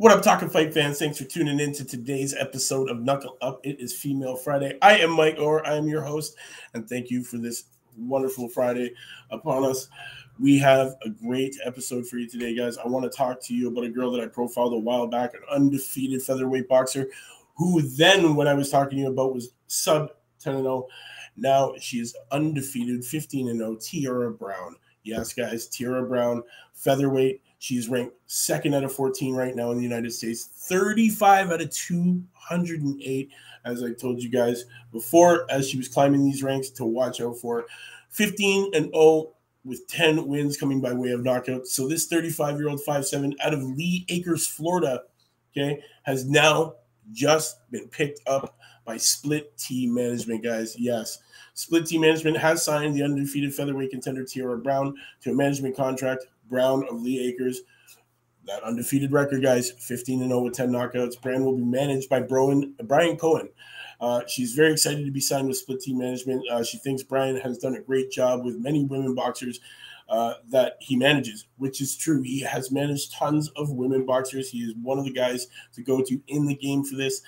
What up, Talking Fight fans? Thanks for tuning in to today's episode of Knuckle Up. It is Female Friday. I am Mike Orr. I am your host, and thank you for this wonderful Friday upon us. We have a great episode for you today, guys. I want to talk to you about a girl that I profiled a while back, an undefeated featherweight boxer, who then, when I was talking to you about, was sub-10-0. Now she is undefeated, 15-0, Tiara Brown. Yes, guys, Tiara Brown, featherweight. She's ranked 2nd out of 14 right now in the United States, 35 out of 208, as I told you guys before, as she was climbing these ranks to watch out for. 15-0 with 10 wins coming by way of knockout. So this 35-year-old 5'7" out of Lee Acres, Florida, okay, has now just been picked up by Split-T Management, guys. Yes, Split-T Management has signed the undefeated featherweight contender Tiara Brown to a management contract. Brown of Lee Acres, that undefeated record, guys, 15-0 with 10 knockouts. Brown will be managed by Brian Cohen. She's very excited to be signed with Split-T Management. She thinks Brian has done a great job with many women boxers that he manages, which is true. He has managed tons of women boxers. He is one of the guys to go to in the game for this.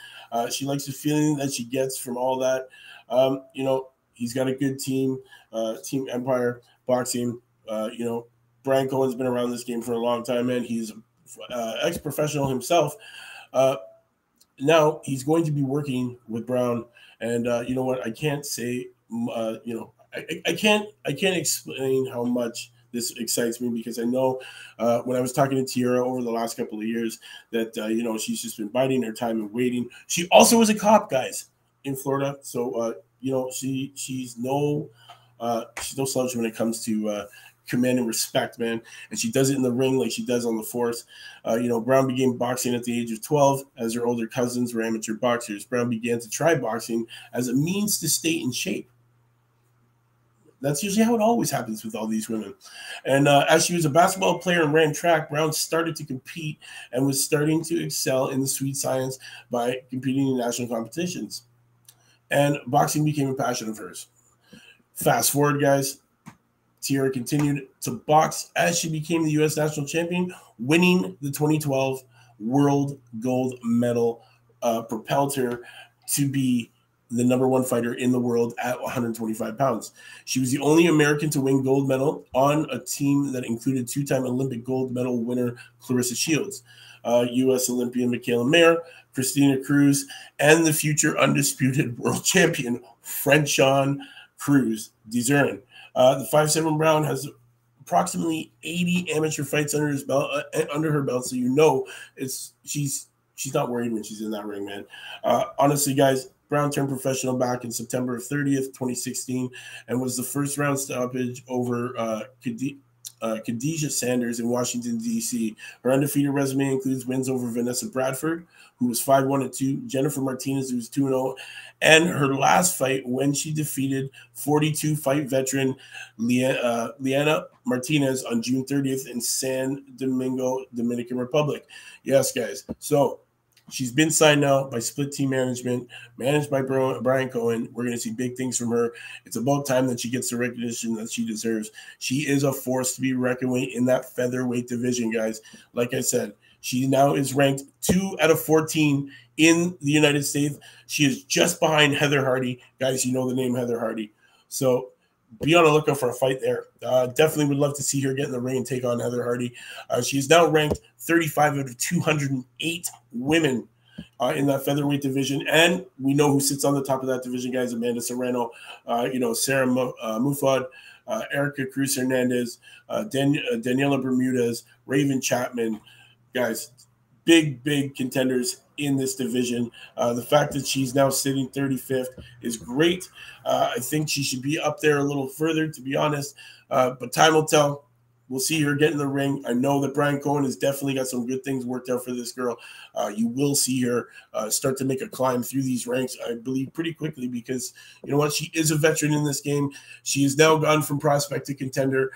She likes the feeling that she gets from all that. You know, he's got a good team, Team Empire Boxing. You know, Brian Cohen's been around this game for a long time, man. He's ex-professional himself. Now he's going to be working with Brown, and you know what? I can't say, you know, I can't explain how much this excites me, because I know when I was talking to Tiara over the last couple of years that you know, she's just been biding her time and waiting. She also was a cop, guys, in Florida, so you know, she's no slouch when it comes to command and respect, man. And she does it in the ring like she does on the force. You know, Brown began boxing at the age of 12 as her older cousins were amateur boxers. Brown began to try boxing as a means to stay in shape. That's usually how it always happens with all these women. And as she was a basketball player and ran track, Brown started to compete and was starting to excel in the sweet science by competing in national competitions. And boxing became a passion of hers. Fast forward, guys. Tiara continued to box as she became the U.S. national champion, winning the 2012 world gold medal, propelled her to be the #1 fighter in the world at 125 pounds. She was the only American to win gold medal on a team that included two-time Olympic gold medal winner Clarissa Shields, U.S. Olympian Michaela Mayer, Christina Cruz, and the future undisputed world champion Franchon Crews-Dezurn. The 5'7" Brown has approximately 80 amateur fights under his belt, so you know she's not worried when she's in that ring, man. Honestly, guys, Brown turned professional back in September 30th, 2016, and was the first round stoppage over Khadijah Sanders in Washington, D.C. Her undefeated resume includes wins over Vanessa Bradford, who was 5-1-2, Jennifer Martinez, who was 2-0, and her last fight when she defeated 42-fight veteran Liana Martinez on June 30th in San Domingo, Dominican Republic. Yes, guys. So she's been signed now by Split-T Management, managed by Brian Cohen. We're going to see big things from her. It's about time that she gets the recognition that she deserves. She is a force to be reckoned with in that featherweight division, guys. Like I said, she now is ranked 2 out of 14 in the United States. She is just behind Heather Hardy. Guys, you know the name Heather Hardy. So be on the lookout for a fight there. Definitely would love to see her get in the ring and take on Heather Hardy. She is now ranked 35 out of 208 women in that featherweight division. And we know who sits on the top of that division, guys. Amanda Serrano, you know, Sarah Mufod, Erica Cruz Hernandez, Daniela Bermudez, Raven Chapman. Guys, big, big contenders in this division. The fact that she's now sitting 35th is great. I think she should be up there a little further, to be honest, but time will tell. We'll see her get in the ring. I know that Brian Cohen has definitely got some good things worked out for this girl. You will see her start to make a climb through these ranks, I believe, pretty quickly, because you know what? She is a veteran in this game. She has now gone from prospect to contender,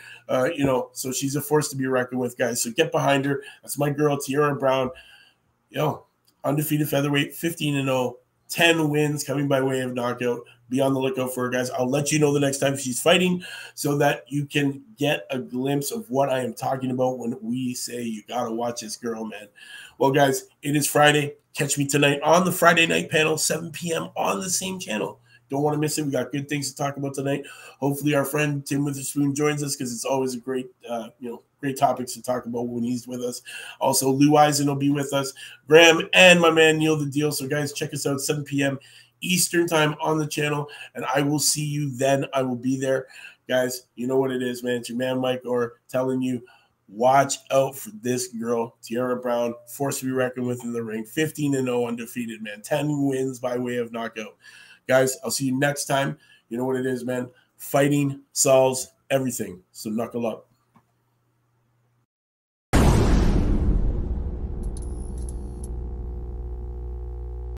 you know, so she's a force to be reckoned with, guys. So get behind her. That's my girl, Tiara Brown. Yo, undefeated featherweight, 15-0, 10 wins coming by way of knockout. Be on the lookout for her, guys. I'll let you know the next time she's fighting so that you can get a glimpse of what I am talking about when we say you got to watch this girl, man. Well, guys, it is Friday. Catch me tonight on the Friday night panel, 7 p.m. on the same channel. Don't want to miss it. We got good things to talk about tonight. Hopefully our friend Tim Witherspoon joins us because it's always a great, great topics to talk about when he's with us. Also, Lou Eisen will be with us, Graham, and my man Neil the Deal. So, guys, check us out 7 p.m. Eastern time on the channel, and I will see you then. I will be there. Guys, you know what it is, man. It's your man Mike Orr telling you, watch out for this girl, Tiara Brown, force to be reckoned with in the ring, 15-0 undefeated, man, 10 wins by way of knockout. Guys, I'll see you next time. You know what it is, man. Fighting solves everything, so knuckle up.